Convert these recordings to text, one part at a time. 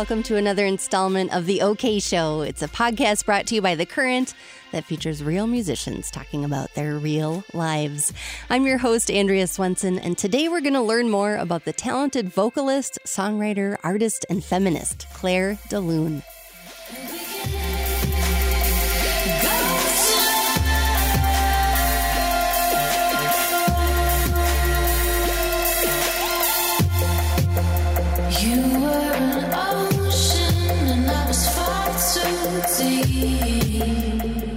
welcome to another installment of The OK Show. It's a podcast brought to you by The Current that features real musicians talking about their real lives. I'm your host, Andrea Swensson, and today we're going to learn more about the talented vocalist, songwriter, artist, and feminist, Claire de Lune.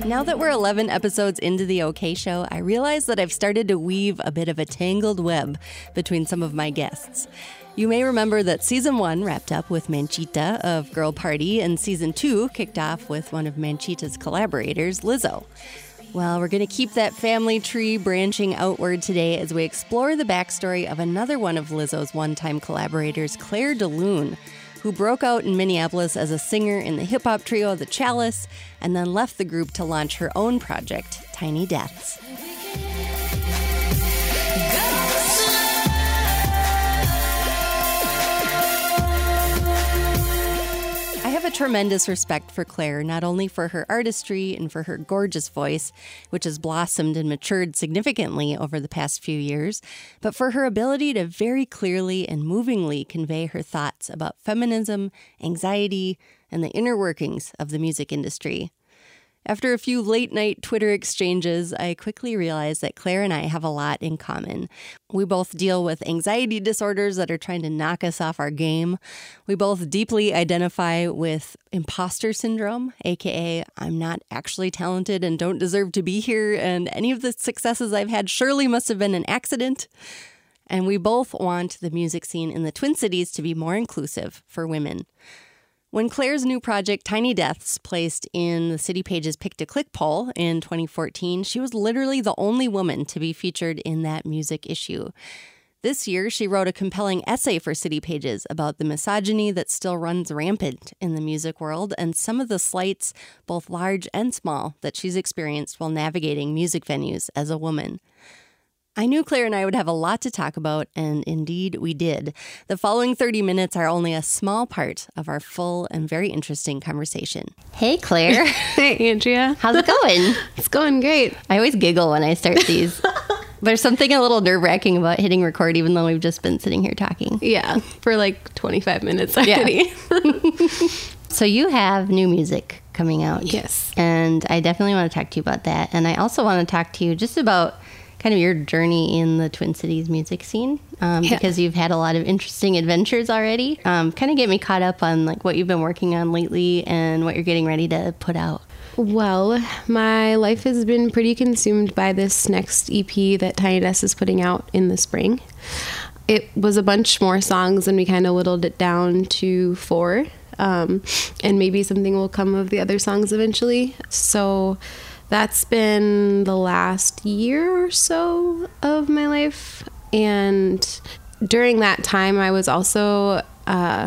Now that we're 11 episodes into The OK Show, I realize that I've started to weave a bit of a tangled web between some of my guests. You may remember that Season 1 wrapped up with Manchita of Girl Party, and Season 2 kicked off with one of Manchita's collaborators, Lizzo. Well, we're going to keep that family tree branching outward today as we explore the backstory of another one of Lizzo's one-time collaborators, Claire de Lune, who broke out in Minneapolis as a singer in the hip-hop trio The Chalice, and then left the group to launch her own project, Tiny Deaths. I have a tremendous respect for Claire, not only for her artistry and for her gorgeous voice, which has blossomed and matured significantly over the past few years, but for her ability to very clearly and movingly convey her thoughts about feminism, anxiety, and the inner workings of the music industry. After a few late-night Twitter exchanges, I quickly realized that Claire and I have a lot in common. We both deal with anxiety disorders that are trying to knock us off our game. We both deeply identify with imposter syndrome, aka I'm not actually talented and don't deserve to be here, and any of the successes I've had surely must have been an accident. And we both want the music scene in the Twin Cities to be more inclusive for women. When Claire's new project, Tiny Deaths, placed in the City Pages Pick-to-Click poll in 2014, she was literally the only woman to be featured in that music issue. This year, she wrote a compelling essay for City Pages about the misogyny that still runs rampant in the music world and some of the slights, both large and small, that she's experienced while navigating music venues as a woman. I knew Claire and I would have a lot to talk about, and indeed we did. The following 30 minutes are only a small part of our full and very interesting conversation. Hey, Claire. Hey, Andrea. How's it going? It's going great. I always giggle when I start these. There's something a little nerve-wracking about hitting record, even though we've just been sitting here talking. Yeah, for like 25 minutes already. Yeah. So you have new music coming out. Yes. And I definitely want to talk to you about that. And I also want to talk to you just about kind of your journey in the Twin Cities music scene, because you've had a lot of interesting adventures already. Kind of get me caught up on like what you've been working on lately and what you're getting ready to put out. Well, my life has been pretty consumed by this next EP that Tiny Desk is putting out in the spring. It was a bunch more songs and we kind of whittled it down to 4. And maybe something will come of the other songs eventually. So that's been the last year or so of my life. And during that time, I was also,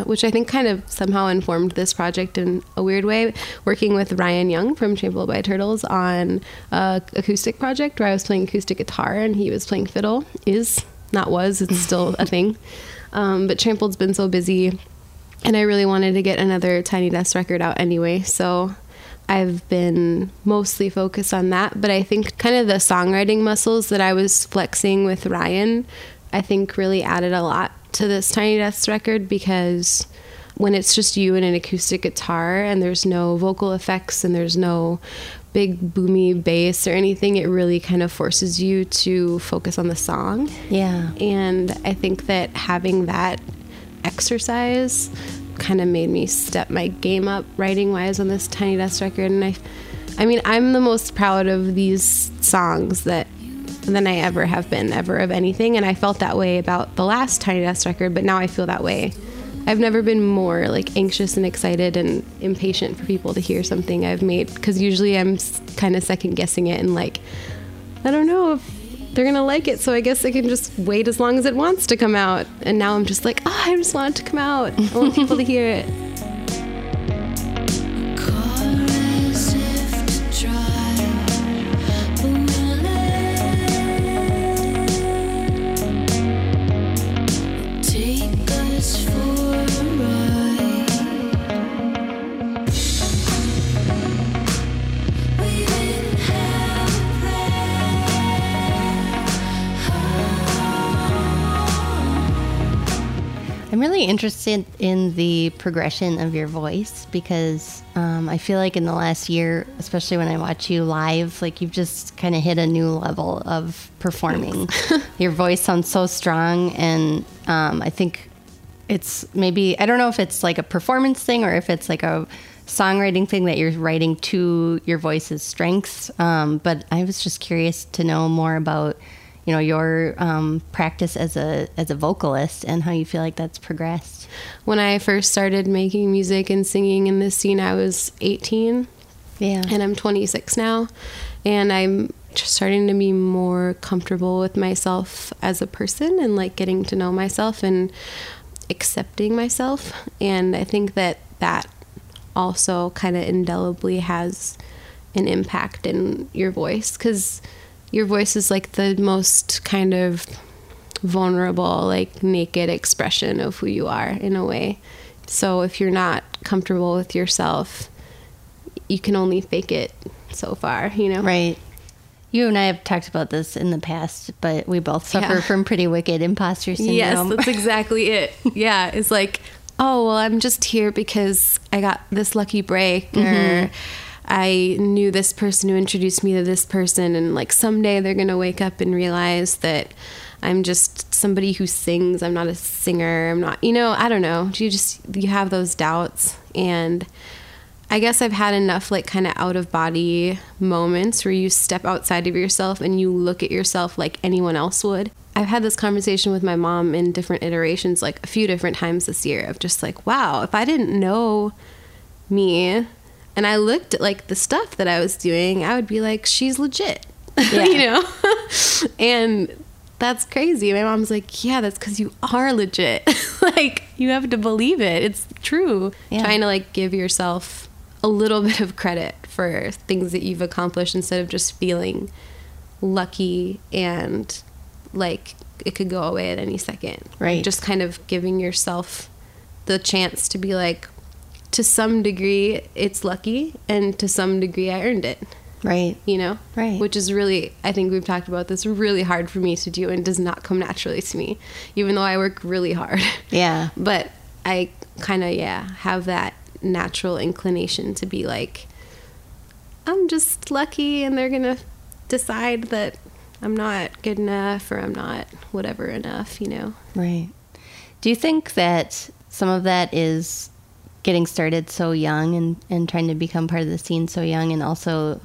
which I think kind of somehow informed this project in a weird way, working with Ryan Young from Trampled by Turtles on an acoustic project where I was playing acoustic guitar and he was playing fiddle. It's still a thing. But Trampled's been so busy and I really wanted to get another Tiny Desk record out anyway, so I've been mostly focused on that, but I think kind of the songwriting muscles that I was flexing with Ryan, I think really added a lot to this Tiny Deaths record, because when it's just you and an acoustic guitar and there's no vocal effects and there's no big boomy bass or anything, it really kind of forces you to focus on the song. Yeah. And I think that having that exercise kind of made me step my game up writing wise on this Tiny Desk record, and I mean, I'm the most proud of these songs than I ever have been ever of anything, and I felt that way about the last Tiny Desk record, but now I feel that way. I've never been more like anxious and excited and impatient for people to hear something I've made, because usually I'm kind of second guessing it and like, I don't know if they're going to like it, so I guess it can just wait as long as it wants to come out. And now I'm just like, oh, I just want it to come out. I want people to hear it. really interested in the progression of your voice because I feel like in the last year, especially when I watch you live, like you've just kind of hit a new level of performing. Your voice sounds so strong, and I think it's maybe, I don't know if it's like a performance thing or if it's like a songwriting thing that you're writing to your voice's strengths, but I was just curious to know more about, you know, your practice as a vocalist and how you feel like that's progressed. When I first started making music and singing in this scene, I was 18. Yeah. And I'm 26 now, and I'm starting to be more comfortable with myself as a person and like getting to know myself and accepting myself. And I think that also kind of indelibly has an impact in your voice, because your voice is like the most kind of vulnerable, like naked expression of who you are in a way. So if you're not comfortable with yourself, you can only fake it so far, you know? Right. You and I have talked about this in the past, but we both suffer from pretty wicked imposter syndrome. Yes, that's exactly it. Yeah, it's like, oh, well, I'm just here because I got this lucky break, or I knew this person who introduced me to this person, and like someday they're going to wake up and realize that I'm just somebody who sings. I'm not a singer. I'm not, you know, I don't know. You have those doubts. And I guess I've had enough like kind of out of body moments where you step outside of yourself and you look at yourself like anyone else would. I've had this conversation with my mom in different iterations, like a few different times this year, of just like, wow, if I didn't know me and I looked at like the stuff that I was doing, I would be like, she's legit, you know? And that's crazy. My mom's like, yeah, that's because you are legit. Like, you have to believe it. It's true. Yeah. Trying to like give yourself a little bit of credit for things that you've accomplished instead of just feeling lucky and like it could go away at any second. Right. Just kind of giving yourself the chance to be like, to some degree it's lucky, and to some degree I earned it. Right. You know? Right. Which is really, I think we've talked about this, really hard for me to do and does not come naturally to me, even though I work really hard. Yeah. But I kind of, have that natural inclination to be like, I'm just lucky and they're going to decide that I'm not good enough, or I'm not whatever enough, you know? Right. Do you think that some of that is getting started so young and trying to become part of the scene so young? And also,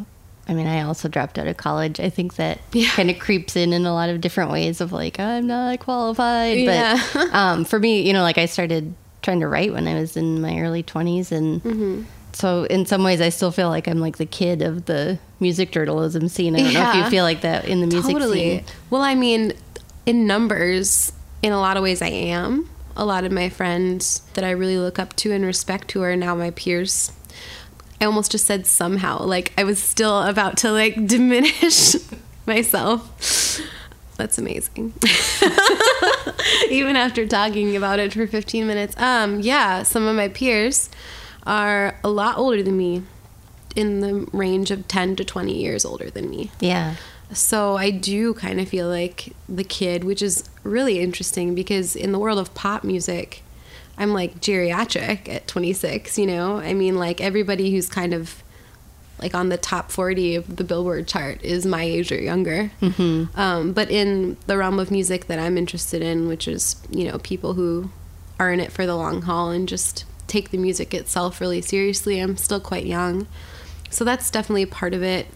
I mean, I also dropped out of college. I think that kind of creeps in a lot of different ways of like, I'm not qualified. Yeah. But for me, you know, like I started trying to write when I was in my early 20s, and so in some ways I still feel like I'm like the kid of the music journalism scene. I don't know if you feel like that in the music scene. Well, I mean, in numbers, in a lot of ways I am. A lot of my friends that I really look up to and respect, who are now my peers, I almost just said somehow, like I was still about to like diminish myself. That's amazing. Even after talking about it for 15 minutes. Some of my peers are a lot older than me, in the range of 10 to 20 years older than me. Yeah. So I do kind of feel like the kid, which is really interesting because in the world of pop music, I'm like geriatric at 26, you know? I mean, like everybody who's kind of like on the top 40 of the Billboard chart is my age or younger. Mm-hmm. But in the realm of music that I'm interested in, which is, you know, people who are in it for the long haul and just take the music itself really seriously, I'm still quite young. So that's definitely part of it.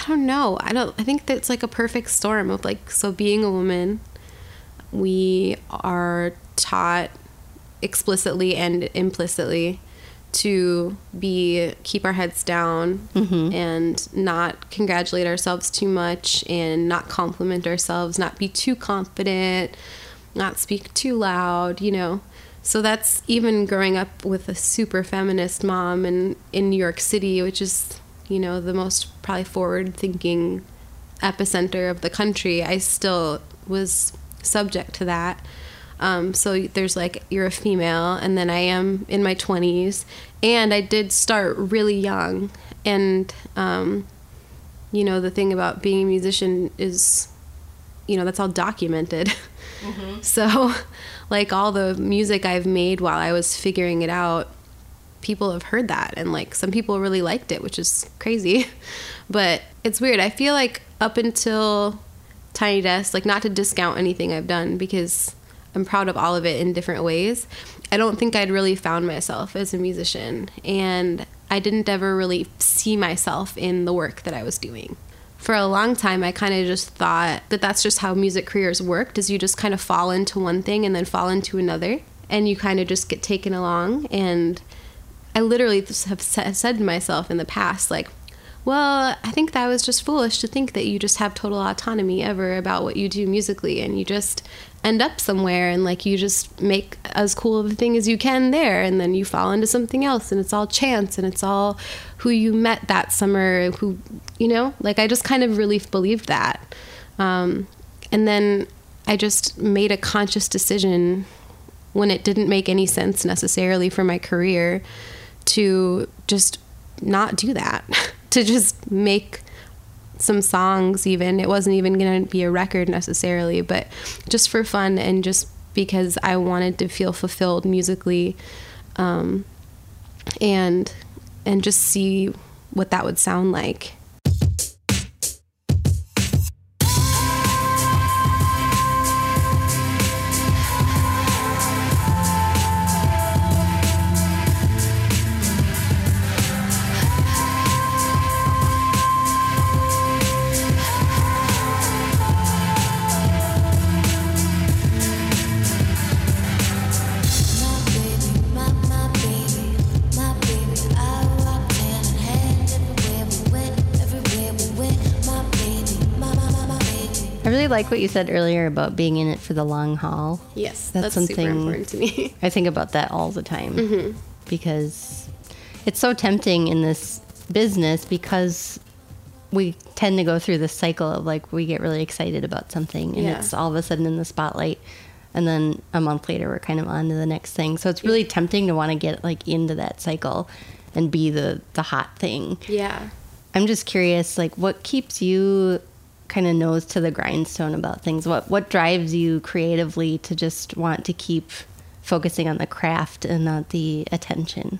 I don't know. I think that's like a perfect storm of like, so being a woman, we are taught explicitly and implicitly to keep our heads down and not congratulate ourselves too much and not compliment ourselves, not be too confident, not speak too loud, you know? So that's even growing up with a super feminist mom and in New York City, which is, you know, the most probably forward-thinking epicenter of the country, I still was subject to that. So there's like, you're a female, and then I am in my 20s, and I did start really young. And, you know, the thing about being a musician is, you know, that's all documented. Mm-hmm. So like all the music I've made while I was figuring it out, people have heard that, and like some people really liked it, which is crazy, but it's weird. I feel like up until Tiny Desk, like, not to discount anything I've done because I'm proud of all of it in different ways, I don't think I'd really found myself as a musician, and I didn't ever really see myself in the work that I was doing. For a long time, I kind of just thought that that's just how music careers worked, is you just kind of fall into one thing and then fall into another, and you kind of just get taken along. And I literally have said to myself in the past, like, well, I think that was just foolish to think that you just have total autonomy ever about what you do musically, and you just end up somewhere, and like you just make as cool of a thing as you can there, and then you fall into something else, and it's all chance, and it's all who you met that summer, who, you know, like I just kind of really believed that, and then I just made a conscious decision when it didn't make any sense necessarily for my career to just not do that, to just make some songs. Even it wasn't even going to be a record necessarily, but just for fun and just because I wanted to feel fulfilled musically, and just see what that would sound like. Like what you said earlier about being in it for the long haul. Yes, that's something super important to me. I think about that all the time, mm-hmm. because it's so tempting in this business, because we tend to go through this cycle of like we get really excited about something, and yeah. it's all of a sudden in the spotlight, and then a month later we're kind of on to the next thing. So it's really yeah. tempting to want to get like into that cycle and be the hot thing. Yeah. I'm just curious, like, what keeps you kind of nose to the grindstone about things? What drives you creatively to just want to keep focusing on the craft and not the attention?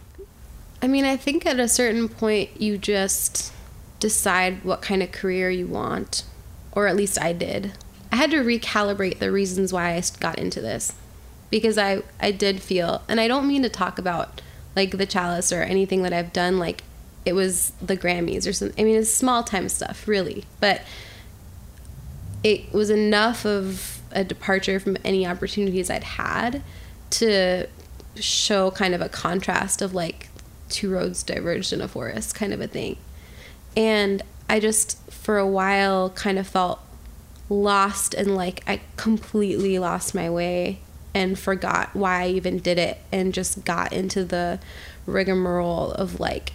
I mean, I think at a certain point you just decide what kind of career you want, or at least I did. I had to recalibrate the reasons why I got into this, because I did feel, and I don't mean to talk about like The Chalice or anything that I've done like it was the Grammys or something. I mean, it's small time stuff really, but it was enough of a departure from any opportunities I'd had to show kind of a contrast of like two roads diverged in a forest kind of a thing. And I just, for a while, kind of felt lost, and like I completely lost my way and forgot why I even did it, and just got into the rigmarole of like,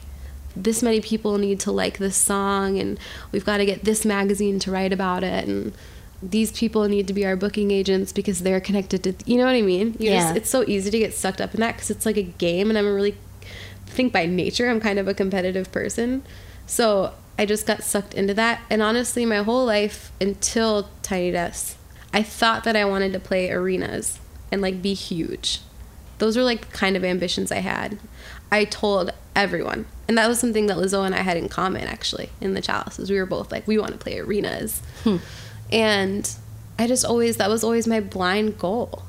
this many people need to like this song, and we've got to get this magazine to write about it, and these people need to be our booking agents because they're connected to, you know what I mean? Just, it's so easy to get sucked up in that because it's like a game, and I think by nature I'm kind of a competitive person, so I just got sucked into that. And honestly, my whole life until Tiny Desk, I thought that I wanted to play arenas and like be huge. Those were like the kind of ambitions I had. I told everyone. And that was something that Lizzo and I had in common, actually, in The Chalice. We were both like, we want to play arenas. And I just always, that was always my blind goal.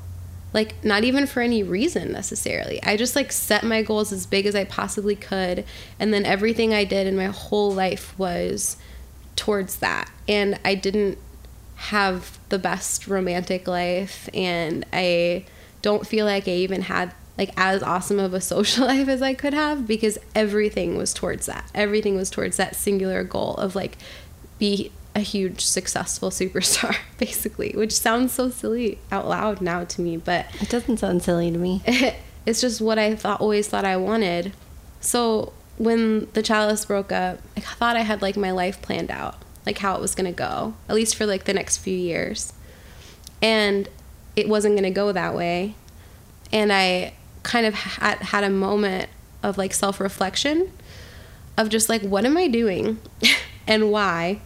Like, not even for any reason, necessarily. I just, like, set my goals as big as I possibly could. And then everything I did in my whole life was towards that. And I didn't have the best romantic life. And I don't feel like I even had like as awesome of a social life as I could have, because everything was towards that. Everything was towards that singular goal of like be a huge successful superstar, basically, which sounds so silly out loud now to me, but it doesn't sound silly to me. It's just what I always thought I wanted. So when The Chalice broke up, I thought I had like my life planned out, like how it was going to go, at least for like the next few years. And it wasn't going to go that way. And I kind of had a moment of like self-reflection of just like, what am I doing and why,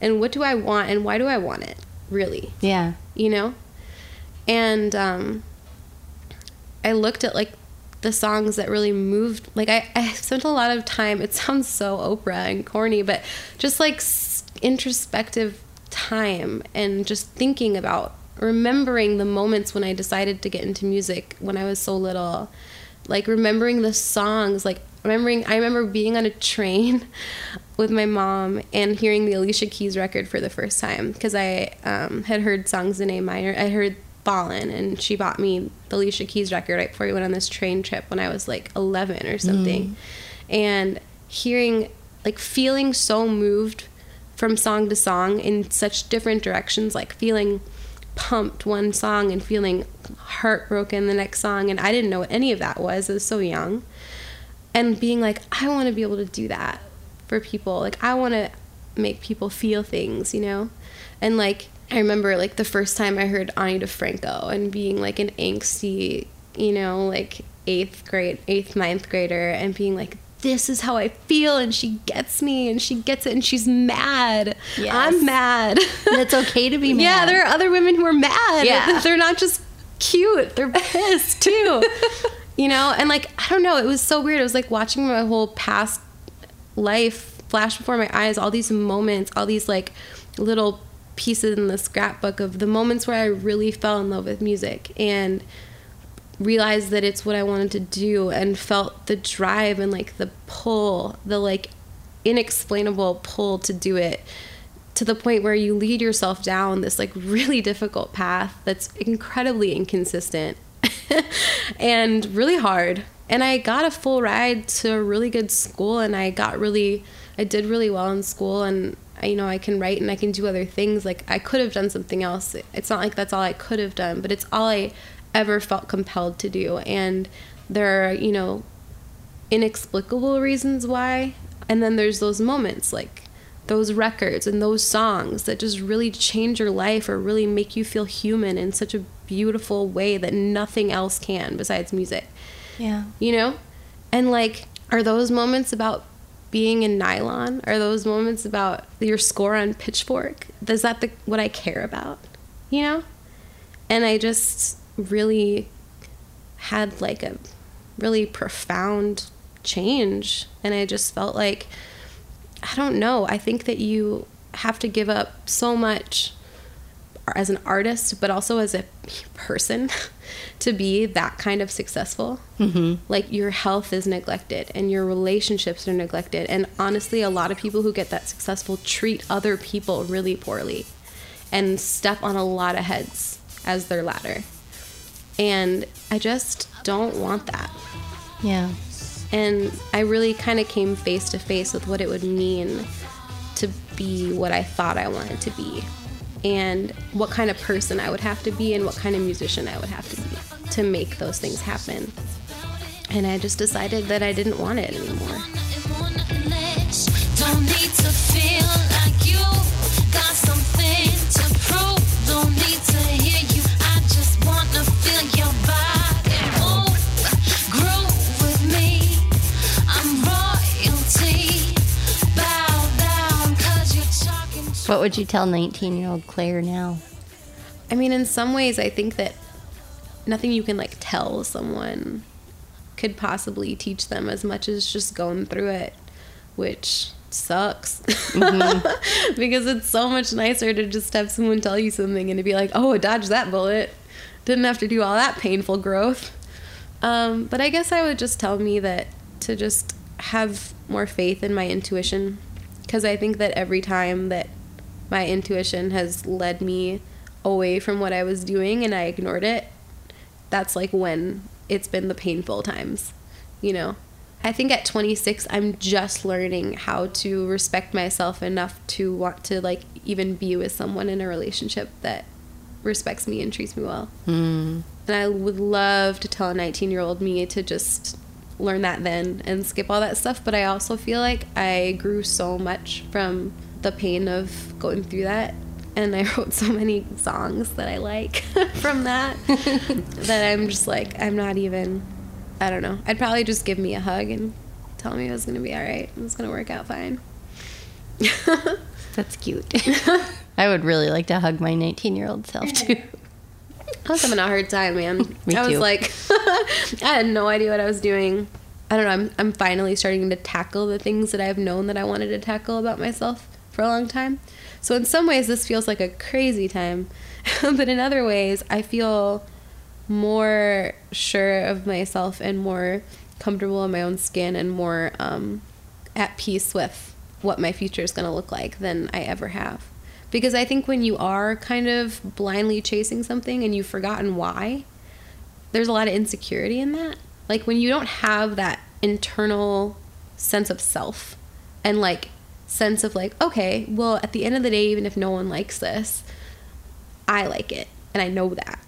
and what do I want, and why do I want it really? Yeah. You know? And I looked at, like, the songs that really moved. Like, I spent a lot of time, it sounds so Oprah and corny, but just, like, introspective time and just thinking about, remembering the moments when I decided to get into music when I was so little. Like, remembering the songs, like, I remember being on a train with my mom and hearing the Alicia Keys record for the first time, because I had heard songs in A minor. I heard Ballin', and she bought me the Alicia Keys record right before we went on this train trip when I was like 11 or something. And hearing, like, feeling so moved from song to song in such different directions, like feeling pumped one song and feeling heartbroken the next song, and I didn't know what any of that was. I was so young. And being like, I want to be able to do that for people. Like, I want to make people feel things, you know? And, like, I remember, like, the first time I heard Ani DiFranco and being, like, an angsty, you know, like, 9th grader, and being like, this is how I feel, and she gets me, and she gets it, and she's mad. Yes. I'm mad. And it's okay to be mad. Yeah, there are other women who are mad. Yeah. They're not just cute. They're pissed, too. You know? And, like, I don't know. It was so weird. It was, like, watching my whole past life flash before my eyes, all these moments, all these, like, little pieces in the scrapbook of the moments where I really fell in love with music and realized that it's what I wanted to do, and felt the drive and, like, the pull, the, like, inexplainable pull to do it, to the point where you lead yourself down this, like, really difficult path that's incredibly inconsistent and really hard. And I got a full ride to a really good school, and I did really well in school, and you know, I can write and I can do other things. Like, I could have done something else. It's not like that's all I could have done, but it's all I ever felt compelled to do. And there are, you know, inexplicable reasons why. And then there's those moments, like those records and those songs that just really change your life or really make you feel human in such a beautiful way that nothing else can besides music. Yeah. You know? And, like, are those moments about being in nylon? Are those moments about your score on Pitchfork? Is that what I care about? You know? And I just really had, like, a really profound change. And I just felt like, I don't know, I think that you have to give up so much as an artist, but also as a person, to be that kind of successful. Mm-hmm. Like, your health is neglected and your relationships are neglected. And honestly, a lot of people who get that successful treat other people really poorly and step on a lot of heads as their ladder. And I just don't want that. Yeah. And I really kind of came face to face with what it would mean to be what I thought I wanted to be, and what kind of person I would have to be, and what kind of musician I would have to be to make those things happen. And I just decided that I didn't want it anymore. What would you tell 19-year-old Claire now? I mean, in some ways, I think that nothing you can, like, tell someone could possibly teach them as much as just going through it, which sucks. Mm-hmm. Because it's so much nicer to just have someone tell you something and to be like, oh, dodge that bullet. Didn't have to do all that painful growth. But I guess I would just tell me that to just have more faith in my intuition, because I think that every time that my intuition has led me away from what I was doing and I ignored it, that's, like, when it's been the painful times, you know? I think at 26, I'm just learning how to respect myself enough to want to, like, even be with someone in a relationship that respects me and treats me well. Mm. And I would love to tell a 19-year-old me to just learn that then and skip all that stuff. But I also feel like I grew so much from the pain of going through that, and I wrote so many songs that I like from that that I'm just like, I'm not even, I don't know, I'd probably just give me a hug and tell me it was gonna be all right, it was gonna work out fine. That's cute. I would really like to hug my 19-year-old self too. I was having a hard time, man. Me too. I was like, I had no idea what I was doing. I don't know. I'm finally starting to tackle the things that I've known that I wanted to tackle about myself for a long time. So in some ways, this feels like a crazy time. But in other ways, I feel more sure of myself and more comfortable in my own skin and more at peace with what my future is going to look like than I ever have. Because I think when you are kind of blindly chasing something and you've forgotten why, there's a lot of insecurity in that. Like when you don't have that internal sense of self and like sense of like, okay, well, at the end of the day, even if no one likes this, I like it. And I know that.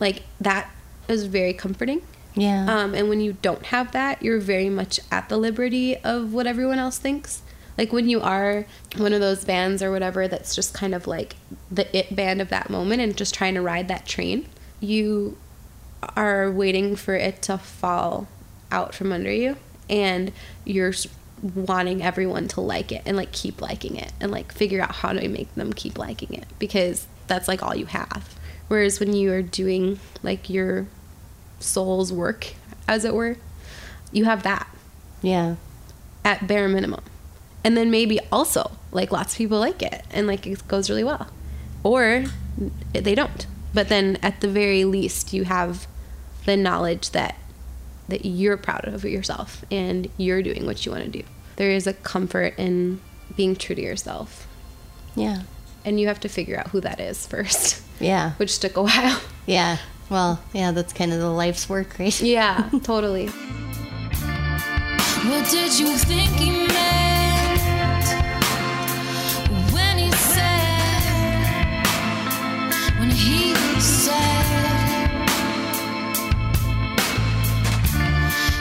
Like that is very comforting. Yeah. And when you don't have that, you're very much at the liberty of what everyone else thinks. Like when you are one of those bands or whatever that's just kind of like the it band of that moment and just trying to ride that train, you are waiting for it to fall out from under you and you're wanting everyone to like it and like keep liking it and like figure out how to make them keep liking it because that's like all you have. Whereas when you are doing like your soul's work, as it were, you have that. Yeah. At bare minimum. And then maybe also, like, lots of people like it and, like, it goes really well. Or they don't. But then at the very least, you have the knowledge that you're proud of yourself and you're doing what you want to do. There is a comfort in being true to yourself. Yeah. And you have to figure out who that is first. Yeah. Which took a while. Yeah. Well, yeah, that's kind of the life's work, right? Yeah, totally. What did you think he meant? He said,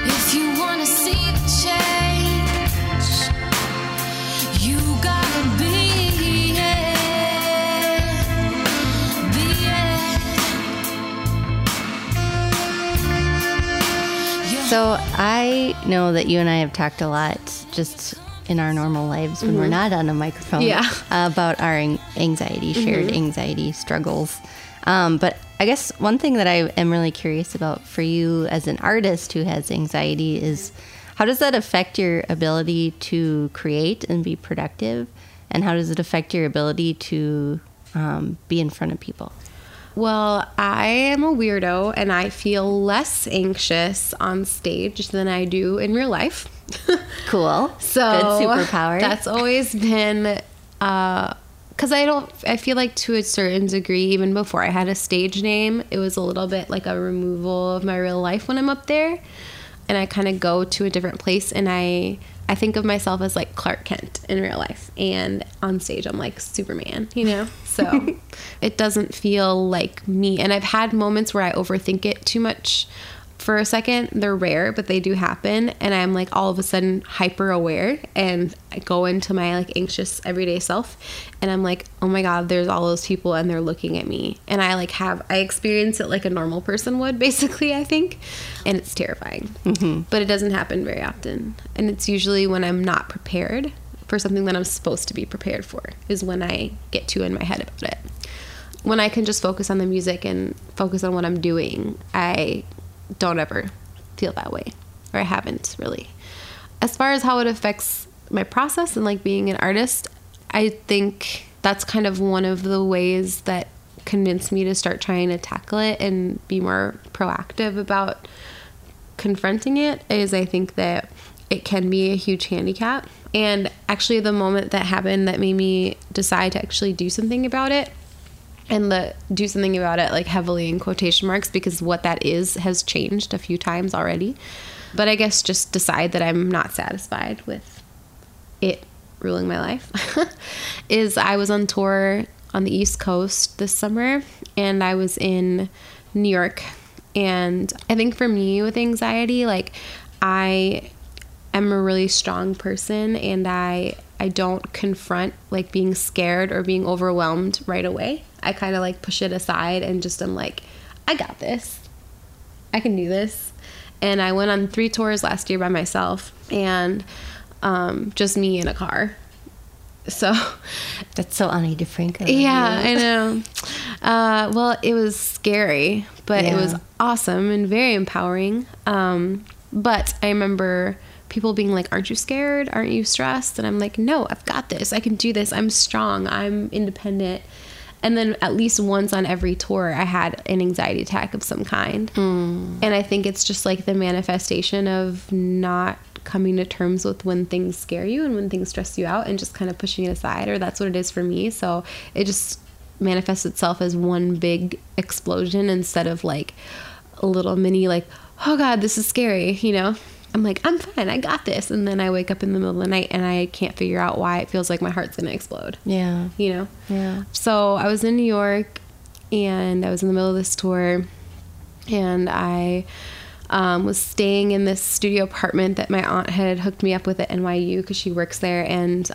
if you want to see the change, you gotta be it. So I know that you and I have talked a lot just in our normal lives when mm-hmm. we're not on a microphone about our anxiety, shared mm-hmm. anxiety struggles. But I guess one thing that I am really curious about for you as an artist who has anxiety is how does that affect your ability to create and be productive? And how does it affect your ability to be in front of people? Well, I am a weirdo and I feel less anxious on stage than I do in real life. Cool. So good superpower. That's always been, cause I feel like to a certain degree, even before I had a stage name, it was a little bit like a removal of my real life when I'm up there and I kind of go to a different place. And I think of myself as like Clark Kent in real life and on stage I'm like Superman, you know? So it doesn't feel like me. And I've had moments where I overthink it too much for a second. They're rare, but they do happen. And I'm like all of a sudden hyper aware and I go into my like anxious everyday self and I'm like, oh my God, there's all those people and they're looking at me. And I like I experience it like a normal person would basically, I think. And it's terrifying, mm-hmm. but it doesn't happen very often. And it's usually when I'm not prepared for something that I'm supposed to be prepared for is when I get too in my head about it. When I can just focus on the music and focus on what I'm doing, I don't ever feel that way, or I haven't really. As far as how it affects my process and like being an artist, I think that's kind of one of the ways that convinced me to start trying to tackle it and be more proactive about confronting it is I think that it can be a huge handicap. And actually the moment that happened that made me decide to actually do something about it, and the do something about it like heavily in quotation marks because what that is has changed a few times already. But I guess just decide that I'm not satisfied with it ruling my life is I was on tour on the East Coast this summer and I was in New York. And I think for me with anxiety, like I am a really strong person and I don't confront like being scared or being overwhelmed right away. I kind of like push it aside and just I'm like, I got this. I can do this. And I went on 3 tours last year by myself and just me in a car. So that's so Ani DiFranco. Yeah, I know. Well, it was scary, but it was awesome and very empowering. But I remember people being like, "Aren't you scared? Aren't you stressed?" And I'm like, "No, I've got this. I can do this. I'm strong. I'm independent." And then at least once on every tour, I had an anxiety attack of some kind. Mm. And I think it's just like the manifestation of not coming to terms with when things scare you and when things stress you out and just kind of pushing it aside, or that's what it is for me. So it just manifests itself as one big explosion instead of like a little mini like, oh God, this is scary, you know? I'm like, I'm fine, I got this. And then I wake up in the middle of the night and I can't figure out why it feels like my heart's gonna explode. Yeah. You know? Yeah. So I was in New York and I was in the middle of this tour and I was staying in this studio apartment that my aunt had hooked me up with at NYU because she works there, and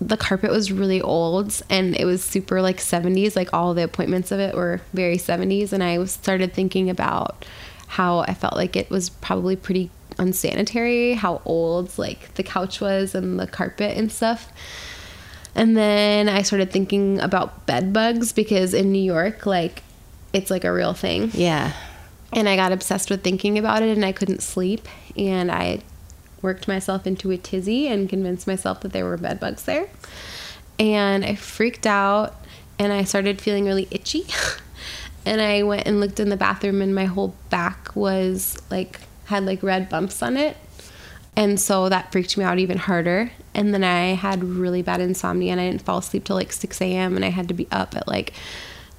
the carpet was really old and it was super like 70s, like all the appointments of it were very 70s, and I started thinking about how I felt like it was probably pretty unsanitary, how old like the couch was and the carpet and stuff. And then I started thinking about bed bugs because in New York, like it's like a real thing. Yeah. And I got obsessed with thinking about it and I couldn't sleep. And I worked myself into a tizzy and convinced myself that there were bed bugs there. And I freaked out and I started feeling really itchy. And I went and looked in the bathroom and my whole back was like, had like red bumps on it. And so that freaked me out even harder. And then I had really bad insomnia and I didn't fall asleep till like 6 a.m. And I had to be up at like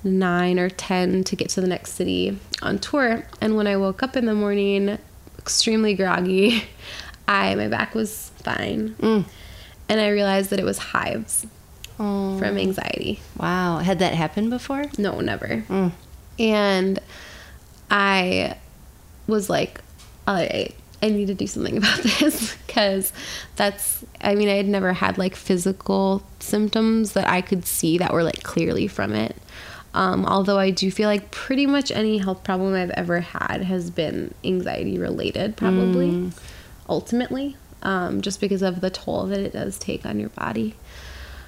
9 or 10 to get to the next city on tour. And when I woke up in the morning, extremely groggy, my back was fine. Mm. And I realized that it was hives from anxiety. Wow. Had that happened before? No, never. Mm. And I was like, I need to do something about this because I had never had like physical symptoms that I could see that were like clearly from it. Although I do feel like pretty much any health problem I've ever had has been anxiety related, probably, ultimately, just because of the toll that it does take on your body.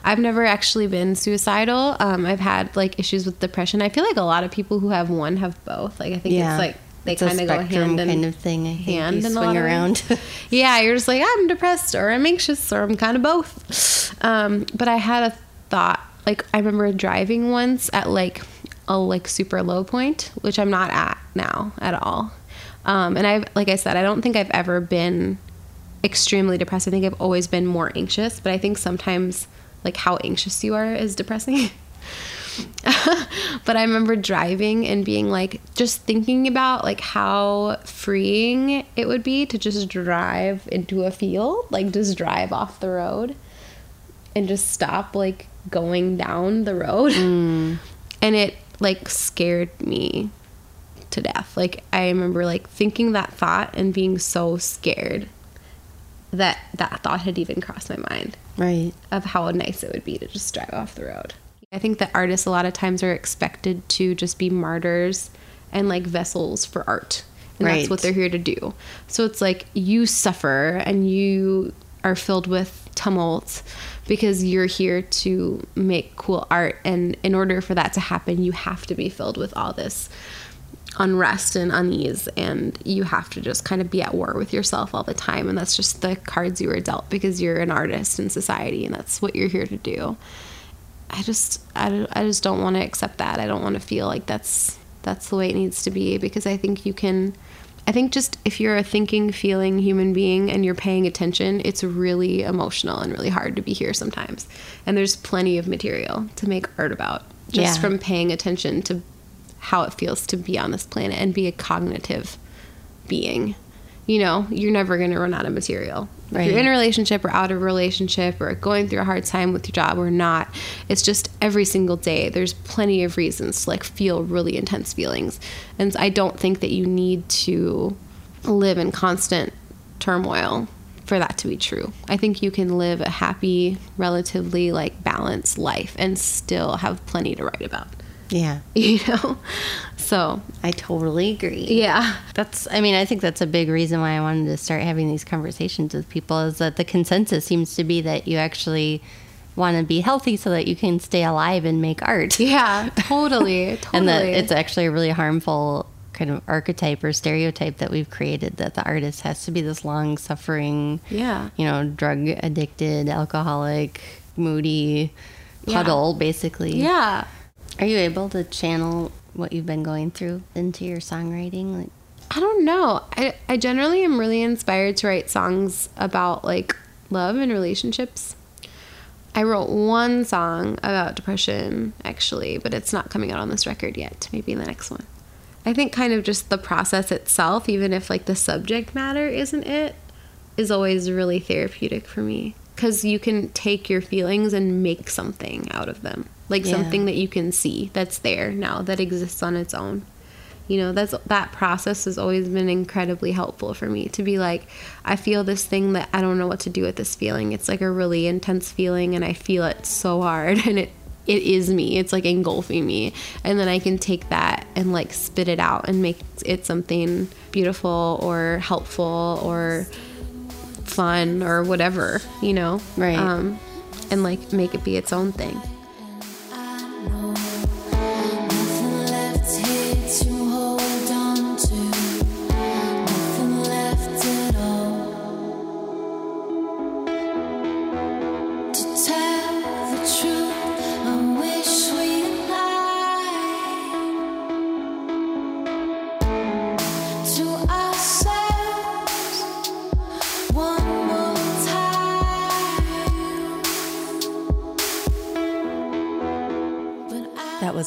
I've never actually been suicidal. I've had like issues with depression. I feel like a lot of people who have one have both. Like I think it's like they kind of go hand in kind of thing. I hand you swing around. Yeah, you're just like I'm depressed or I'm anxious or I'm kind of both. But I had a thought. Like I remember driving once at like a like super low point, which I'm not at now at all. And I've like I said, I don't think I've ever been extremely depressed. I think I've always been more anxious. But I think sometimes like how anxious you are is depressing. But I remember driving and being like, just thinking about like how freeing it would be to just drive into a field, like just drive off the road and just stop like going down the road. Mm. And it like scared me to death. Like I remember like thinking that thought and being so scared that that thought had even crossed my mind. Right. Of how nice it would be to just drive off the road. I think that artists a lot of times are expected to just be martyrs and like vessels for art. And that's what they're here to do. So it's like you suffer and you are filled with tumult because you're here to make cool art. And in order for that to happen, you have to be filled with all this unrest and unease, and you have to just kind of be at war with yourself all the time, and that's just the cards you were dealt because you're an artist in society and that's what you're here to do. I just don't want to accept that. I don't want to feel like that's the way it needs to be, because I think just if you're a thinking, feeling human being and you're paying attention, it's really emotional and really hard to be here sometimes, and there's plenty of material to make art about just from paying attention to how it feels to be on this planet and be a cognitive being. You know, you're never going to run out of material. If you're in a relationship or out of a relationship or going through a hard time with your job or not, it's just every single day there's plenty of reasons to like feel really intense feelings. And I don't think that you need to live in constant turmoil for that to be true. I think you can live a happy, relatively like balanced life and still have plenty to write about. Yeah. You know? So I totally agree. Yeah. I think that's a big reason why I wanted to start having these conversations with people, is that the consensus seems to be that you actually want to be healthy so that you can stay alive and make art. Yeah, totally. And that it's actually a really harmful kind of archetype or stereotype that we've created, that the artist has to be this long suffering, drug addicted, alcoholic, moody puddle, basically. Yeah. Are you able to channel what you've been going through into your songwriting? Like, I don't know. I generally am really inspired to write songs about like love and relationships. I wrote one song about depression, actually, but it's not coming out on this record yet. Maybe in the next one. I think kind of just the process itself, even if like the subject matter isn't it, is always really therapeutic for me. Because you can take your feelings and make something out of them. Like something that you can see that's there now, that exists on its own. You know, that process has always been incredibly helpful for me, to be like, I feel this thing that I don't know what to do with this feeling. It's like a really intense feeling and I feel it so hard and it is me. It's like engulfing me. And then I can take that and like spit it out and make it something beautiful or helpful or fun or whatever, you know? Right. And like make it be its own thing.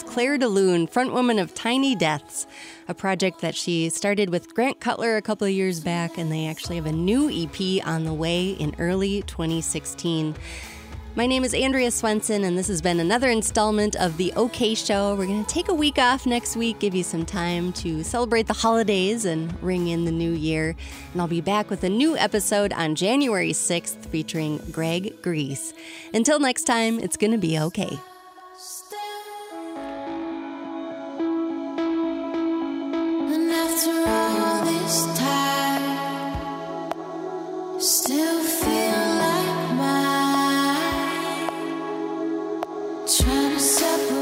Claire DeLune, frontwoman of Tiny Deaths, a project that she started with Grant Cutler a couple of years back, and they actually have a new EP on the way in early 2016. My name is Andrea Swensson, and this has been another installment of The OK Show. We're going to take a week off next week, give you some time to celebrate the holidays and ring in the new year. And I'll be back with a new episode on January 6th featuring Greg Grease. Until next time, it's going to be okay. Trying to separate.